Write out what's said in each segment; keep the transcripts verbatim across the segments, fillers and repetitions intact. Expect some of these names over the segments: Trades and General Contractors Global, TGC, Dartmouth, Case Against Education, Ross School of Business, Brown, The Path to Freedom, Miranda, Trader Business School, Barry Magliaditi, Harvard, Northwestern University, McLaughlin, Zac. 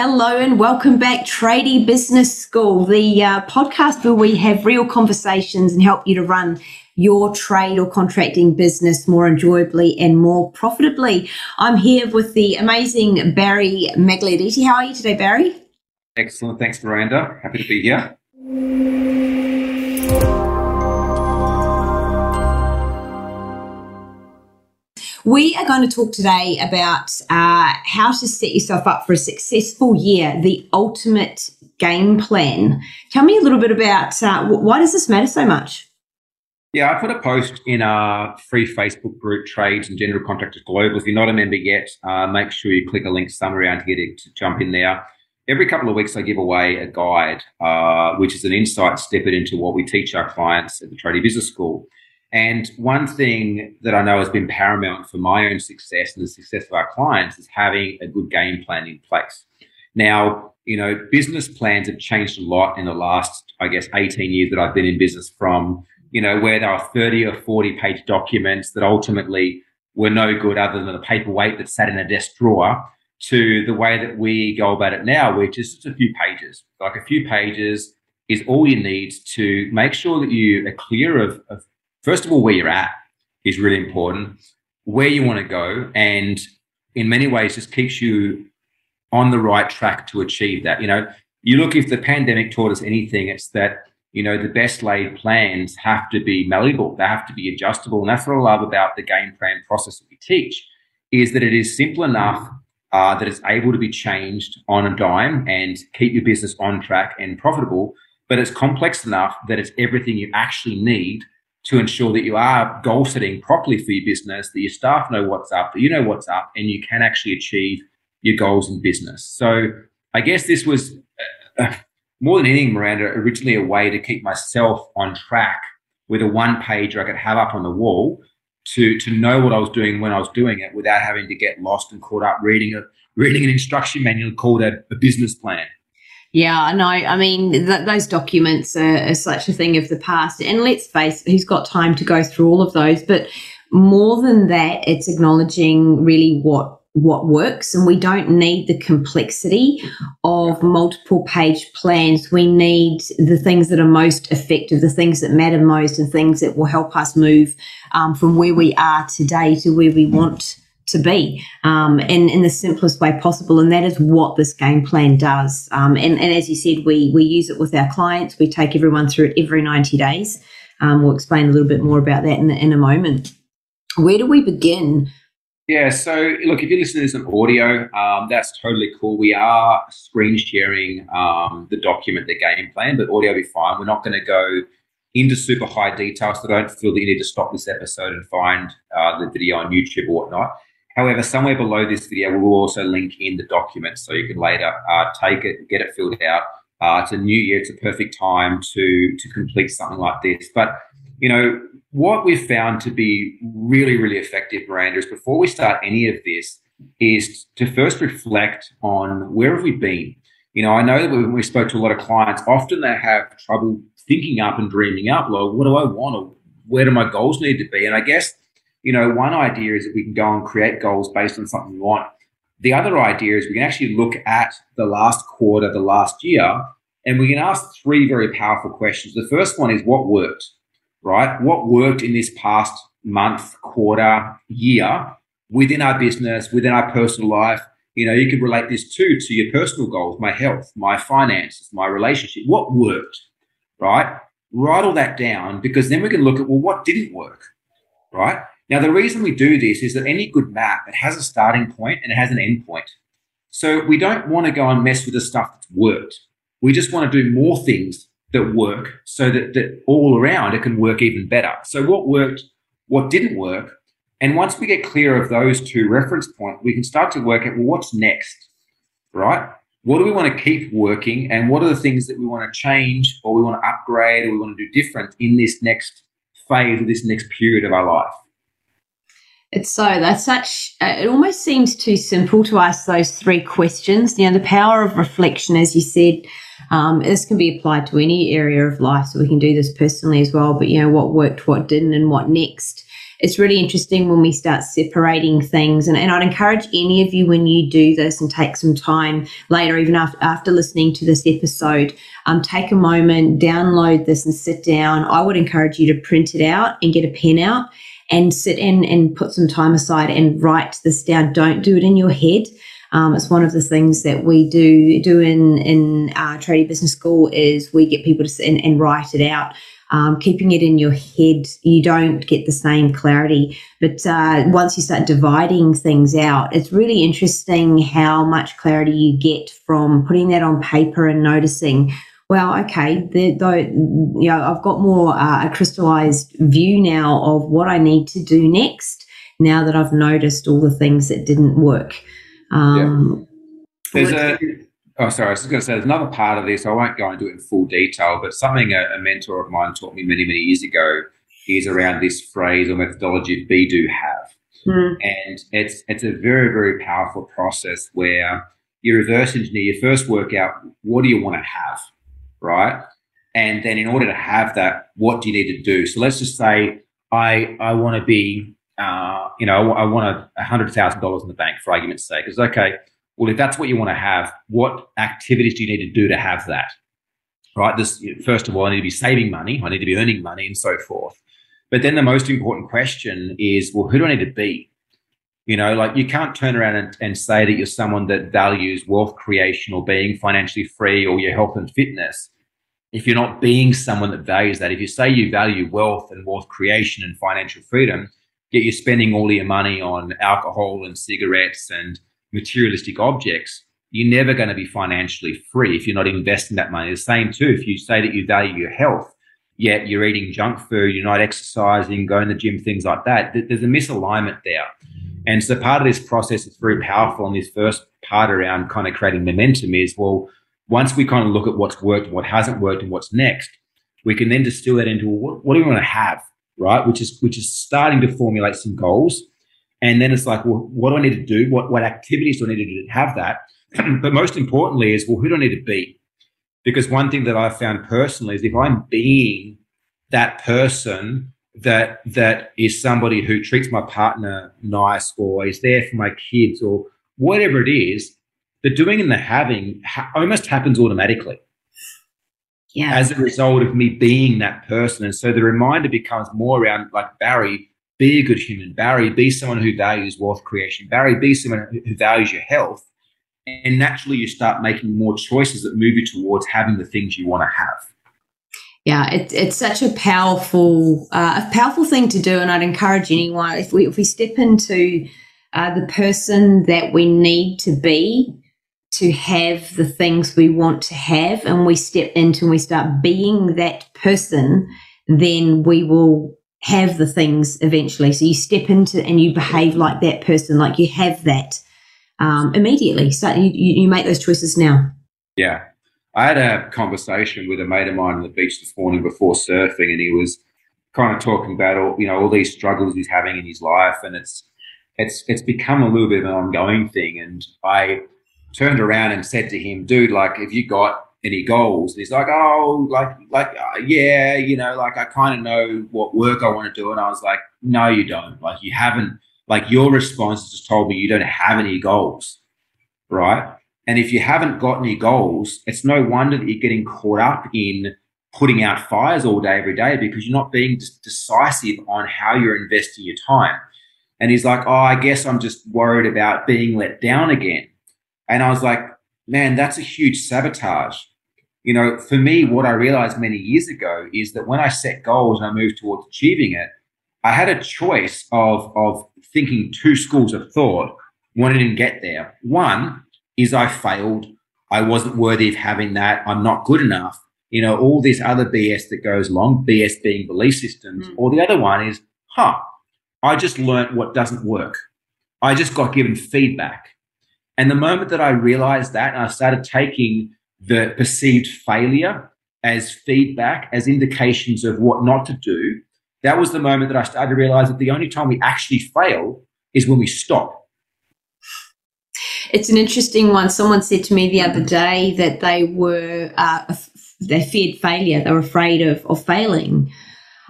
Hello and welcome back, Trader Business School, the uh, podcast where we have real conversations and help you to run your trade or contracting business more enjoyably and more profitably. I'm here with the amazing Barry Magliaditi. How are you today, Barry? Excellent. Thanks, Miranda. Happy to be here. We are going to talk today about uh, how to set yourself up for a successful year, the ultimate game plan. Tell me a little bit about uh, why does this matter so much? Yeah, I put a post in our free Facebook group, Trades and General Contractors Global. If you're not a member yet, uh, make sure you click a link somewhere around here to, to jump in there. Every couple of weeks, I give away a guide, uh, which is an insight snippet into what we teach our clients at the Trader Business School. And one thing that I know has been paramount for my own success and the success of our clients is having a good game plan in place. Now, you know, business plans have changed a lot in the last, I guess, eighteen years that I've been in business, from, you know, where there are thirty or forty page documents that ultimately were no good other than a paperweight that sat in a desk drawer, to the way that we go about it now, which is just a few pages. Like, a few pages is all you need to make sure that you are clear of, of first of all, where you're at is really important, where you want to go, and in many ways just keeps you on the right track to achieve that. You know, you look, if the pandemic taught us anything, it's that, you know, the best laid plans have to be malleable. They have to be adjustable. And that's what I love about the game plan process that we teach, is that it is simple enough uh, that it's able to be changed on a dime and keep your business on track and profitable, but it's complex enough that it's everything you actually need to ensure that you are goal setting properly for your business, that your staff know what's up, that you know what's up, and you can actually achieve your goals in business. So I guess this was, uh, more than anything, Miranda, originally a way to keep myself on track with a one-pager I could have up on the wall to, to know what I was doing when I was doing it, without having to get lost and caught up reading a, reading an instruction manual called a, a business plan. Yeah, no, I mean, th- those documents are, are such a thing of the past. And let's face it, who's got time to go through all of those? But more than that, it's acknowledging really what what works, and we don't need the complexity of multiple page plans. We need the things that are most effective, the things that matter most, and things that will help us move um, from where we are today to where we want to be um, in, in the simplest way possible. And that is what this game plan does. Um, and, and as you said, we, we use it with our clients. We take everyone through it every ninety days. Um, we'll explain a little bit more about that in, in a moment. Where do we begin? Yeah, so look, if you're listening to some audio, um, that's totally cool. We are screen sharing um, the document, the game plan, but audio will be fine. We're not going to go into super high detail, so don't feel that you need to stop this episode and find uh, the video on YouTube or whatnot. However, somewhere below this video, we will also link in the document, so you can later uh, take it, get it filled out. Uh, it's a new year. It's a perfect time to to complete something like this. But, you know, what we've found to be really, really effective, Miranda, is before we start any of this, is to first reflect on where have we been. You know, I know that when we spoke to a lot of clients, often they have trouble thinking up and dreaming up, like, what do I want, or where do my goals need to be? And I guess, you know, one idea is that we can go and create goals based on something we want. The other idea is we can actually look at the last quarter, the last year, and we can ask three very powerful questions. The first one is, what worked? Right? What worked in this past month, quarter, year within our business, within our personal life? You know, you could relate this too to your personal goals, my health, my finances, my relationship. What worked, right? Write all that down, because then we can look at, well, what didn't work, right? Now, the reason we do this is that any good map, it has a starting point and it has an end point. So we don't want to go and mess with the stuff that's worked. We just want to do more things that work, so that, that all around it can work even better. So what worked, what didn't work, and once we get clear of those two reference points, we can start to work at, well, what's next, right? What do we want to keep working, and what are the things that we want to change, or we want to upgrade, or we want to do different in this next phase, or this next period of our life? It's so, that's such, uh, it almost seems too simple to ask those three questions. You know, the power of reflection, as you said, um, this can be applied to any area of life, so we can do this personally as well. But, you know, what worked, what didn't, and what next? it's really interesting when we start separating things. And, and I'd encourage any of you, when you do this and take some time later, even after, after listening to this episode, um, take a moment, download this and sit down. I would encourage you to print it out and get a pen out and sit in and put some time aside and write this down. Don't do it in your head. Um, it's one of the things that we do do in, in our Trader Business School is we get people to sit and, and write it out. Um, keeping it in your head, you don't get the same clarity. But uh, once you start dividing things out, it's really interesting how much clarity you get from putting that on paper and noticing, well, okay, though, you know, I've got more uh, a crystallized view now of what I need to do next, now that I've noticed all the things that didn't work. Um, yeah. There's a, oh, sorry, I was just going to say there's another part of this. I won't go into it in full detail, but something a, a mentor of mine taught me many, many years ago is around this phrase or methodology of be, do, have. Mm. And it's it's a very, very powerful process where you reverse engineer, you first work out what do you want to have, right? And then in order to have that, what do you need to do? So let's just say I I want to be Uh, you know, I want one hundred thousand dollars in the bank, for argument's sake. It's okay, well, if that's what you want to have, what activities do you need to do to have that, right? This, first of all, I need to be saving money. I need to be earning money and so forth. But then the most important question is, well, who do I need to be? You know, like you can't turn around and, and say that you're someone that values wealth creation or being financially free or your health and fitness if you're not being someone that values that. If you say you value wealth and wealth creation and financial freedom, yet you're spending all your money on alcohol and cigarettes and materialistic objects, you're never going to be financially free if you're not investing that money. The same too, if you say that you value your health, yet you're eating junk food, you're not exercising, going to the gym, things like that, there's a misalignment there. And so part of this process is very powerful, and this first part around kind of creating momentum is, well, once we kind of look at what's worked, what hasn't worked and what's next, we can then distill that into what, what do we want to have? Right, which is which is starting to formulate some goals. And then it's like, well, what do I need to do? What what activities do I need to do to have that? But most importantly is, well, who do I need to be? Because one thing that I've found personally is if I'm being that person that that is somebody who treats my partner nice or is there for my kids or whatever it is, the doing and the having ha- almost happens automatically. Yeah. As a result of me being that person. And so the reminder becomes more around like, Barry, be a good human. Barry, be someone who values wealth creation. Barry, be someone who values your health. And naturally you start making more choices that move you towards having the things you want to have. Yeah, it, it's such a powerful, uh, a powerful thing to do. And I'd encourage anyone, if we, if we step into uh, the person that we need to be, to have the things we want to have, and we step into and we start being that person, then we will have the things eventually. So you step into and you behave like that person, like you have that um, immediately. So you, you make those choices now. Yeah. I had a conversation with a mate of mine on the beach this morning before surfing, and he was kind of talking about all, you know, all these struggles he's having in his life, and it's it's it's become a little bit of an ongoing thing. And I turned around and said to him, dude, like, have you got any goals? And he's like, oh, like, like, uh, yeah, you know, like, I kind of know what work I want to do. And I was like, no, you don't. Like, you haven't, like, your response has just told me you don't have any goals, right? And if you haven't got any goals, it's no wonder that you're getting caught up in putting out fires all day, every day, because you're not being decisive on how you're investing your time. And he's like, oh, I guess I'm just worried about being let down again. And I was like, man, that's a huge sabotage. You know, for me, what I realized many years ago is that when I set goals and I moved towards achieving it, I had a choice of, of thinking two schools of thought when I didn't get there. One is I failed. I wasn't worthy of having that. I'm not good enough. You know, all this other B S that goes along, B S being belief systems. Mm. Or the other one is, huh, I just learned what doesn't work. I just got given feedback. And the moment that I realized that, and I started taking the perceived failure as feedback, as indications of what not to do, that was the moment that I started to realize that the only time we actually fail is when we stop. It's an interesting one. Someone said to me the other day that they were, uh, they feared failure. They were afraid of, of failing.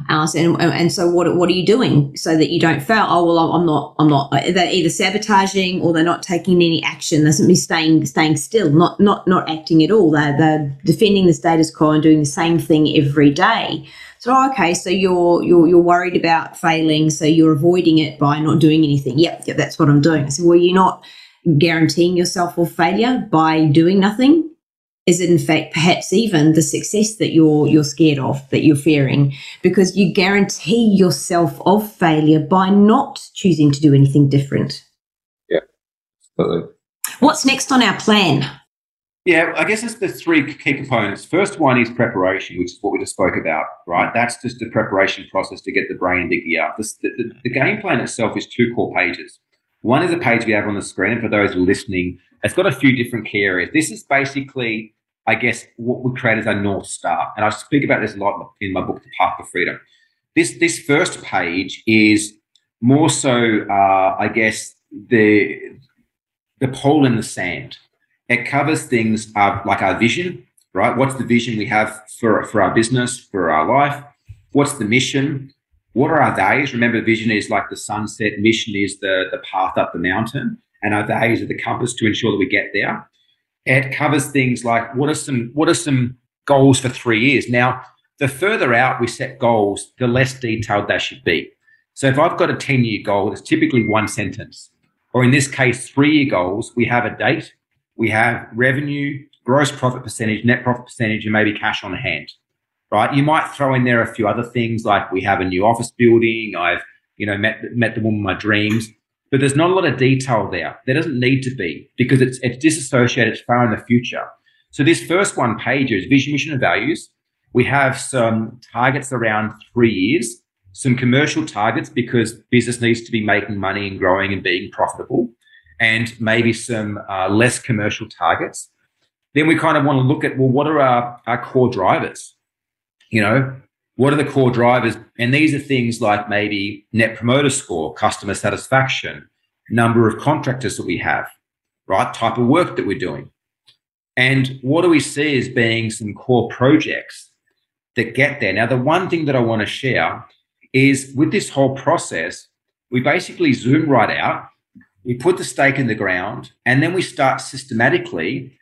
asked, and and so what what are you doing so that you don't fail? Oh well, I'm not I'm not. They're either sabotaging or they're not taking any action. That's me staying staying still, not not not acting at all. They're they're defending the status quo and doing the same thing every day. So oh, okay, so you're you're you're worried about failing, so you're avoiding it by not doing anything. Yep, yep, that's what I'm doing. I said, well, you're not guaranteeing yourself of failure by doing nothing. Is it in fact perhaps even the success that you're you're scared of, that you're fearing, because you guarantee yourself of failure by not choosing to do anything different? Yeah, absolutely. What's next on our plan? Yeah, I guess it's the three key components. First one is preparation, which is what we just spoke about, right? That's just the preparation process to get the brain into gear. The, the, the game plan itself is two core pages. One is a page we have on the screen, and for those listening, it's got a few different key areas. This is basically, I guess, what we create as our North Star. And I speak about this a lot in my book, The Path to Freedom. This this first page is more so, uh, I guess, the the pole in the sand. It covers things uh, like our vision, right? What's the vision we have for, for our business, for our life? What's the mission? What are our values? Remember, vision is like the sunset, mission is the, the path up the mountain, and our values are the compass to ensure that we get there. It covers things like what are some what are some goals for three years. Now, the further out we set goals, the less detailed they should be. So if I've got a ten-year goal, it's typically one sentence. Or in this case, three-year goals, we have a date, we have revenue, gross profit percentage, net profit percentage, and maybe cash on hand, right? You might throw in there a few other things like we have a new office building, I've you know met, met the woman of my dreams. But there's not a lot of detail there. There doesn't need to be because it's it's disassociated far in the future. So this first one page is vision, mission, and values. We have some targets around three years, some commercial targets because business needs to be making money and growing and being profitable, and maybe some uh, less commercial targets. Then we kind of want to look at, well, what are our, our core drivers? You know, what are the core drivers? And these are things like maybe net promoter score, customer satisfaction, number of contractors that we have, right? Type of work that we're doing. And what do we see as being some core projects that get there? Now, the one thing that I want to share is with this whole process, we basically zoom right out, we put the stake in the ground, and then we start systematically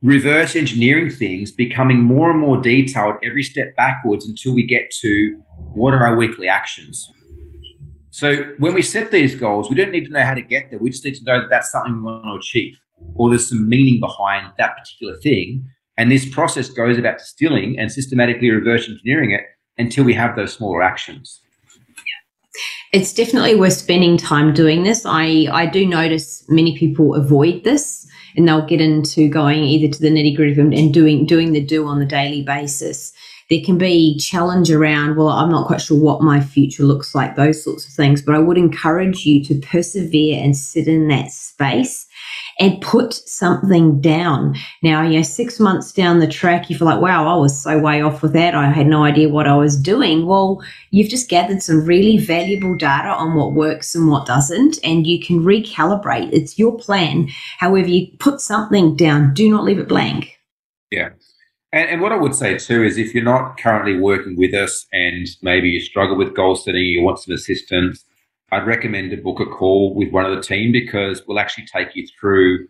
reverse engineering things, becoming more and more detailed every step backwards until we get to what are our weekly actions. So when we set these goals, we don't need to know how to get there. We just need to know that that's something we want to achieve, or there's some meaning behind that particular thing. And this process goes about distilling and systematically reverse engineering it until we have those smaller actions. It's definitely worth spending time doing this. I, I do notice many people avoid this, and they'll get into going either to the nitty-gritty and doing doing the do on the daily basis. There can be challenge around, well, I'm not quite sure what my future looks like, those sorts of things. But I would encourage you to persevere and sit in that space and put something down. Now, you know, six months down the track, you feel like, wow, I was so way off with that. I had no idea what I was doing. Well, you've just gathered some really valuable data on what works and what doesn't, and you can recalibrate. It's your plan. However, you put something down. Do not leave it blank. Yeah. And, and what I would say too is if you're not currently working with us and maybe you struggle with goal setting, you want some assistance, I'd recommend to book a call with one of the team because we'll actually take you through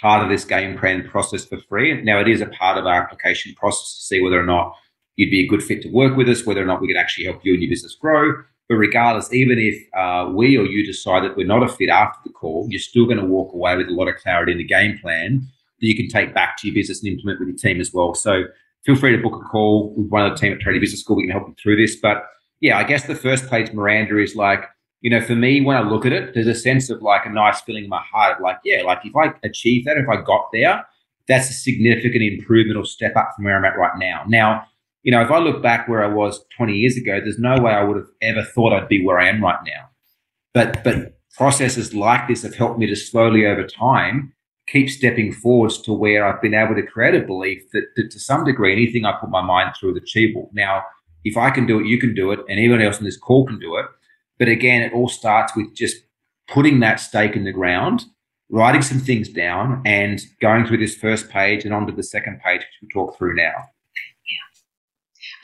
part of this game plan process for free. Now, it is a part of our application process to see whether or not you'd be a good fit to work with us, whether or not we could actually help you and your business grow. But regardless, even if uh, we or you decide that we're not a fit after the call, you're still going to walk away with a lot of clarity in the game plan that you can take back to your business and implement with your team as well. So feel free to book a call with one of the team at Trader Business School. We can help you through this. But yeah, I guess the first page, Miranda, is like, you know, for me, when I look at it, there's a sense of like a nice feeling in my heart of like, yeah, like if I achieve that, if I got there, that's a significant improvement or step up from where I'm at right now. Now, you know, if I look back where I was twenty years ago, there's no way I would have ever thought I'd be where I am right now. But but processes like this have helped me to slowly over time keep stepping forwards to where I've been able to create a belief that, that to some degree, anything I put my mind through is achievable. Now, if I can do it, you can do it, and anyone else on this call can do it. But again, it all starts with just putting that stake in the ground, writing some things down, and going through this first page and onto the second page, which we'll talk through now.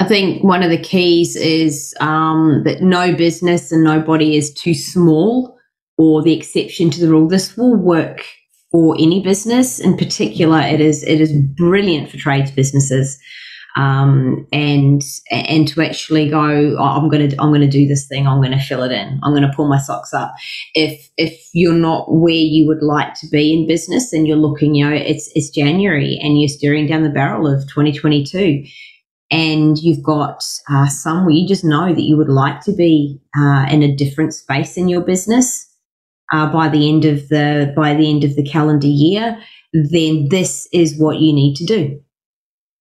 I think one of the keys is um, that no business and nobody is too small or the exception to the rule. This will work for any business. In particular, it is it is brilliant for trades businesses, um, and and to actually go, oh, I'm gonna I'm gonna do this thing. I'm gonna fill it in. I'm gonna pull my socks up. If if you're not where you would like to be in business, and you're looking, you know, it's it's January and you're staring down the barrel of twenty twenty-two. And you've got uh, somewhere you just know that you would like to be uh, in a different space in your business uh, by the end of the by the end of the calendar year, then this is what you need to do.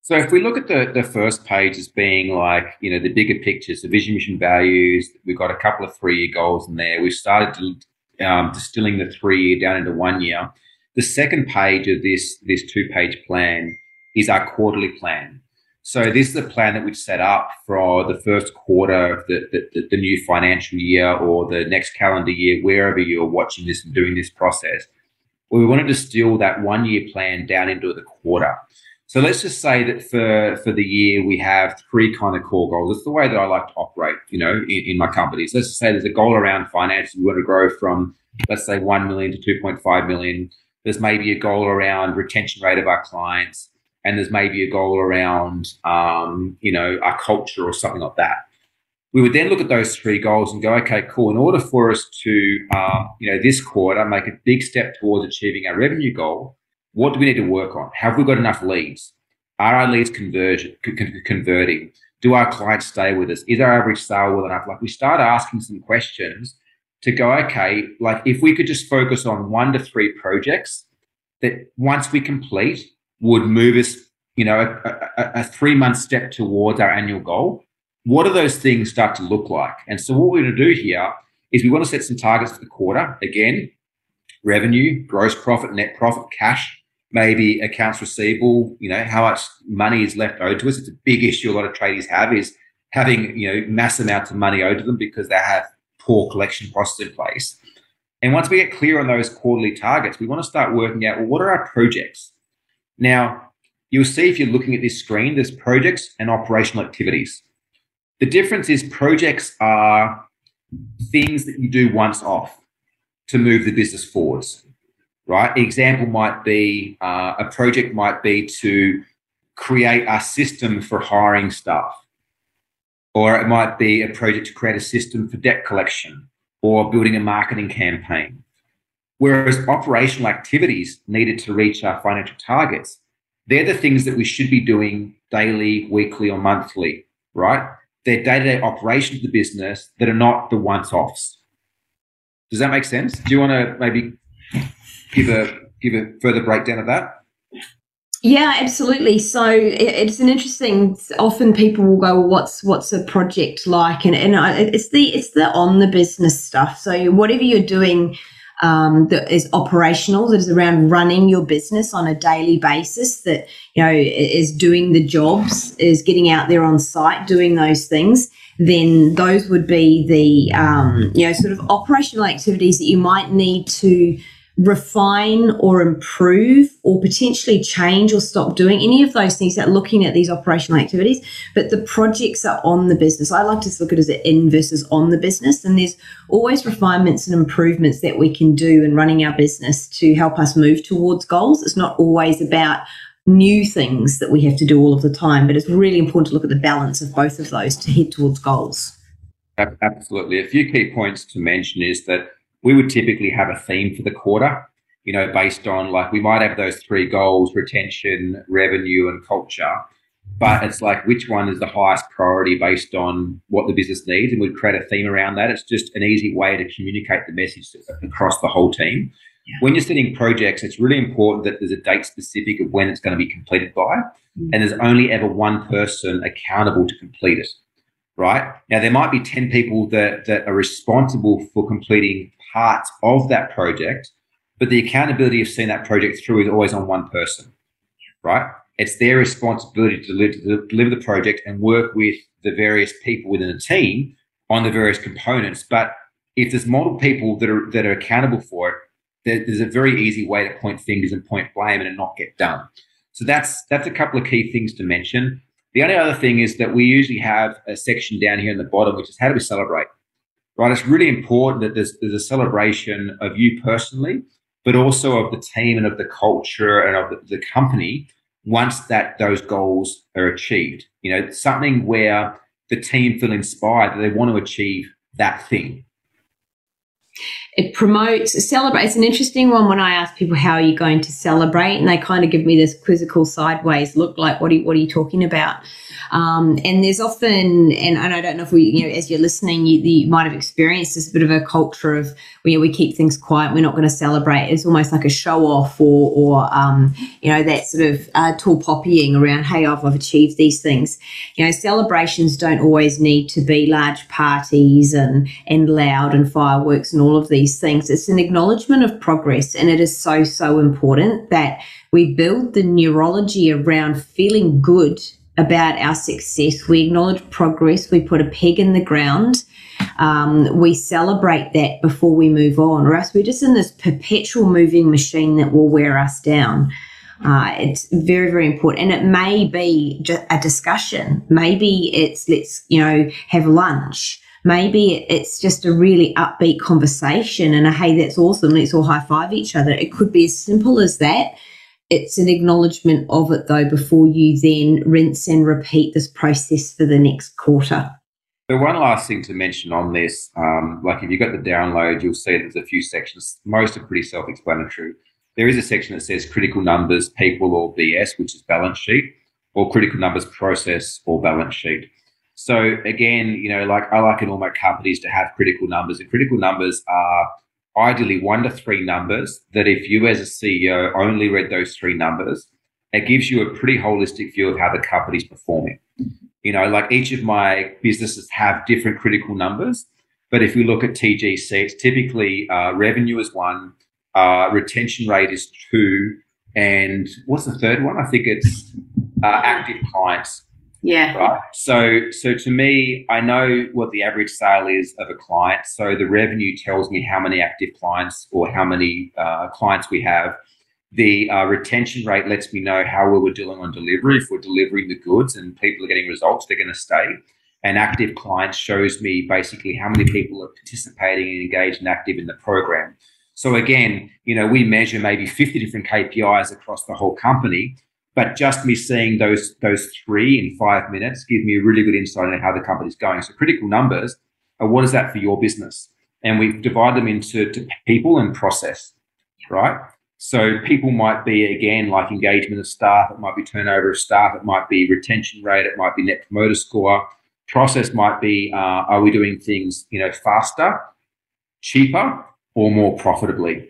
So if we look at the, the first page as being like, you know, the bigger picture, so vision, mission, values, we've got a couple of three-year goals in there. We've started um, distilling the three-year down into one year. The second page of this this two-page plan is our quarterly plan. So this is the plan that we've set up for the first quarter of the, the, the new financial year or the next calendar year, wherever you're watching this and doing this process. We want to distill that one-year plan down into the quarter. So let's just say that for, for the year, we have three kind of core goals. It's the way that I like to operate, you know, in, in my companies. Let's just say there's a goal around finance. We want to grow from, let's say, one million to two point five million. There's maybe a goal around retention rate of our clients. And there's maybe a goal around, um, you know, our culture or something like that. We would then look at those three goals and go, okay, cool. In order for us to, uh, you know, this quarter make a big step towards achieving our revenue goal, what do we need to work on? Have we got enough leads? Are our leads conversion, con- converting? Do our clients stay with us? Is our average sale well enough? Like, we start asking some questions to go, okay, like if we could just focus on one to three projects that once we complete, would move us, you know, a, a, a three-month step towards our annual goal. What do those things start to look like? And so what we're going to do here is we want to set some targets for the quarter. Again, revenue, gross profit, net profit, cash, maybe accounts receivable, you know, how much money is left owed to us. It's a big issue a lot of tradies have, is having, you know, mass amounts of money owed to them because they have poor collection processes in place. And once we get clear on those quarterly targets, we want to start working out, well, what are our projects? Now, you'll see if you're looking at this screen, there's projects and operational activities. The difference is projects are things that you do once off to move the business forwards, right? An example might be, uh, a project might be to create a system for hiring staff, or it might be a project to create a system for debt collection or building a marketing campaign. Whereas operational activities needed to reach our financial targets, they're the things that we should be doing daily, weekly, or monthly, right? They're day-to-day operations of the business that are not the once-offs. Does that make sense? Do you want to maybe give a give a further breakdown of that? Yeah, absolutely. So it's an interesting. Often people will go, well, "What's what's a project like?" And and I, it's the it's the on the business stuff. So whatever you're doing. Um, that is operational, that is around running your business on a daily basis, that, you know, is doing the jobs, is getting out there on site, doing those things, then those would be the, um, you know, sort of operational activities that you might need to refine or improve or potentially change or stop doing, any of those things that looking at these operational activities. But the projects are on the business. I like to look at it as an in versus on the business, and there's always refinements and improvements that we can do in running our business to help us move towards goals. It's not always about new things that we have to do all of the time, but it's really important to look at the balance of both of those to head towards goals. Absolutely. A few key points to mention is that we would typically have a theme for the quarter, you know, based on, like, we might have those three goals, retention, revenue, and culture, but it's like, which one is the highest priority based on what the business needs? And we'd create a theme around that. It's just an easy way to communicate the message across the whole team. Yeah. When you're setting projects, it's really important that there's a date specific of when it's going to be completed by, mm-hmm. and there's only ever one person accountable to complete it. Right? Now, there might be ten people that, that are responsible for completing parts of that project, but the accountability of seeing that project through is always on one person, right? It's their responsibility to deliver, to deliver the project and work with the various people within the team on the various components. But if there's multiple people that are that are accountable for it, there, there's a very easy way to point fingers and point blame and it not get done. So that's that's a couple of key things to mention. The only other thing is that we usually have a section down here in the bottom, which is how do we celebrate, right? It's really important that there's, there's a celebration of you personally, but also of the team and of the culture and of the, the company once that those goals are achieved. You know, something where the team feel inspired that they want to achieve that thing. It promotes, celebrate. It's an interesting one when I ask people, how are you going to celebrate? And they kind of give me this quizzical sideways look like, what are you, what are you talking about? Um, and there's often, and, and I don't know if we, you know, as you're listening, you, you might have experienced this bit of a culture of, you know, we keep things quiet, we're not going to celebrate. It's almost like a show off or, or um, you know, that sort of uh, tall poppying around, hey, I've, I've achieved these things. You know, celebrations don't always need to be large parties and, and loud and fireworks and all of these things. It's an acknowledgement of progress, and it is so, so important that we build the neurology around feeling good about our success. We acknowledge progress. We put a peg in the ground. Um, we celebrate that before we move on, or else we're just in this perpetual moving machine that will wear us down. Uh, it's very, very important. And it may be just a discussion. Maybe it's let's, you know, have lunch. Maybe it's just a really upbeat conversation and a, hey, that's awesome, let's all high five each other. It could be as simple as that. It's an acknowledgement of it, though, before you then rinse and repeat this process for the next quarter. The one last thing to mention on this, um, like if you've got the download, you'll see there's a few sections. Most are pretty self-explanatory. There is a section that says critical numbers, people, or B S, which is balance sheet, or critical numbers, process, or balance sheet. So again, you know, like I like in all my companies to have critical numbers, and critical numbers are ideally one to three numbers that if you as a C E O only read those three numbers, it gives you a pretty holistic view of how the company's performing. You know, like each of my businesses have different critical numbers, but if you look at T G C, it's typically uh, revenue is one, uh, retention rate is two, and what's the third one? I think it's uh, active clients. Yeah. Right. So, so to me, I know what the average sale is of a client. So the revenue tells me how many active clients or how many uh, clients we have. The uh, retention rate lets me know how well we're doing on delivery. If we're delivering the goods and people are getting results, they're going to stay. And active clients shows me basically how many people are participating and engaged and active in the program. So again, you know, we measure maybe fifty different K P Is across the whole company. But just me seeing those those three in five minutes gives me a really good insight into how the company's going. So critical numbers are what is that for your business? And we've divided them into to people and process, right? So people might be, again, like engagement of staff. It might be turnover of staff. It might be retention rate. It might be net promoter score. Process might be, uh, are we doing things, you know, faster, cheaper, or more profitably,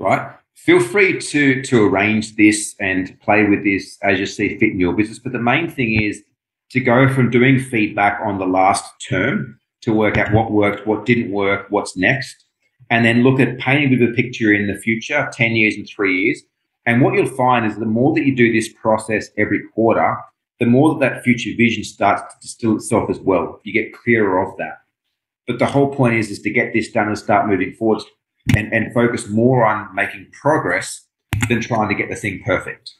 right? Feel free to to arrange this and play with this as you see fit in your business. But the main thing is to go from doing feedback on the last term to work out what worked, what didn't work, what's next, and then look at painting with a picture in the future, ten years and three years. And what you'll find is the more that you do this process every quarter, the more that that future vision starts to distill itself as well. You get clearer of that. But the whole point is, is to get this done and start moving forward. And, and focus more on making progress than trying to get the thing perfect.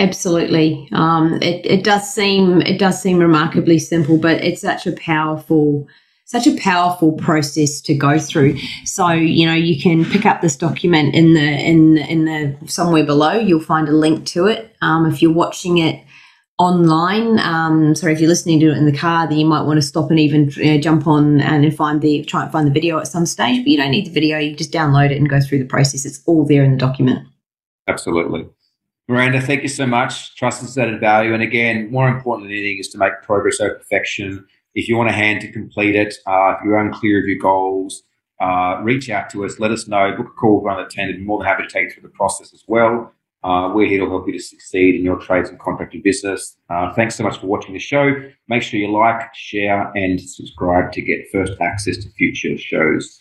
Absolutely. Um, it, it does seem it does seem remarkably simple, but it's such a powerful such a powerful process to go through. So, you know, you can pick up this document in the in in the somewhere below. You'll find a link to it. Um, if you're watching it online, um, sorry, if you're listening to it in the car, then you might want to stop and even you know, jump on and find the try and find the video at some stage. But you don't need the video; you just download it and go through the process. It's all there in the document. Absolutely, Miranda. Thank you so much. Trust is added value, and again, more important than anything is to make progress over perfection. If you want a hand to complete it, uh, if you're unclear of your goals, uh, reach out to us. Let us know. Book a call with one of the team. We'd be more than happy to take you through the process as well. Uh, we're here to help you to succeed in your trades and contracting business. Uh, thanks so much for watching the show. Make sure you like, share, and subscribe to get first access to future shows.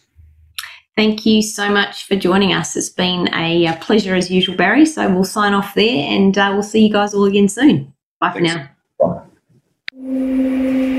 Thank you so much for joining us. It's been a pleasure as usual, Barry. So we'll sign off there, and uh, we'll see you guys all again soon. Bye thanks. For now. Bye.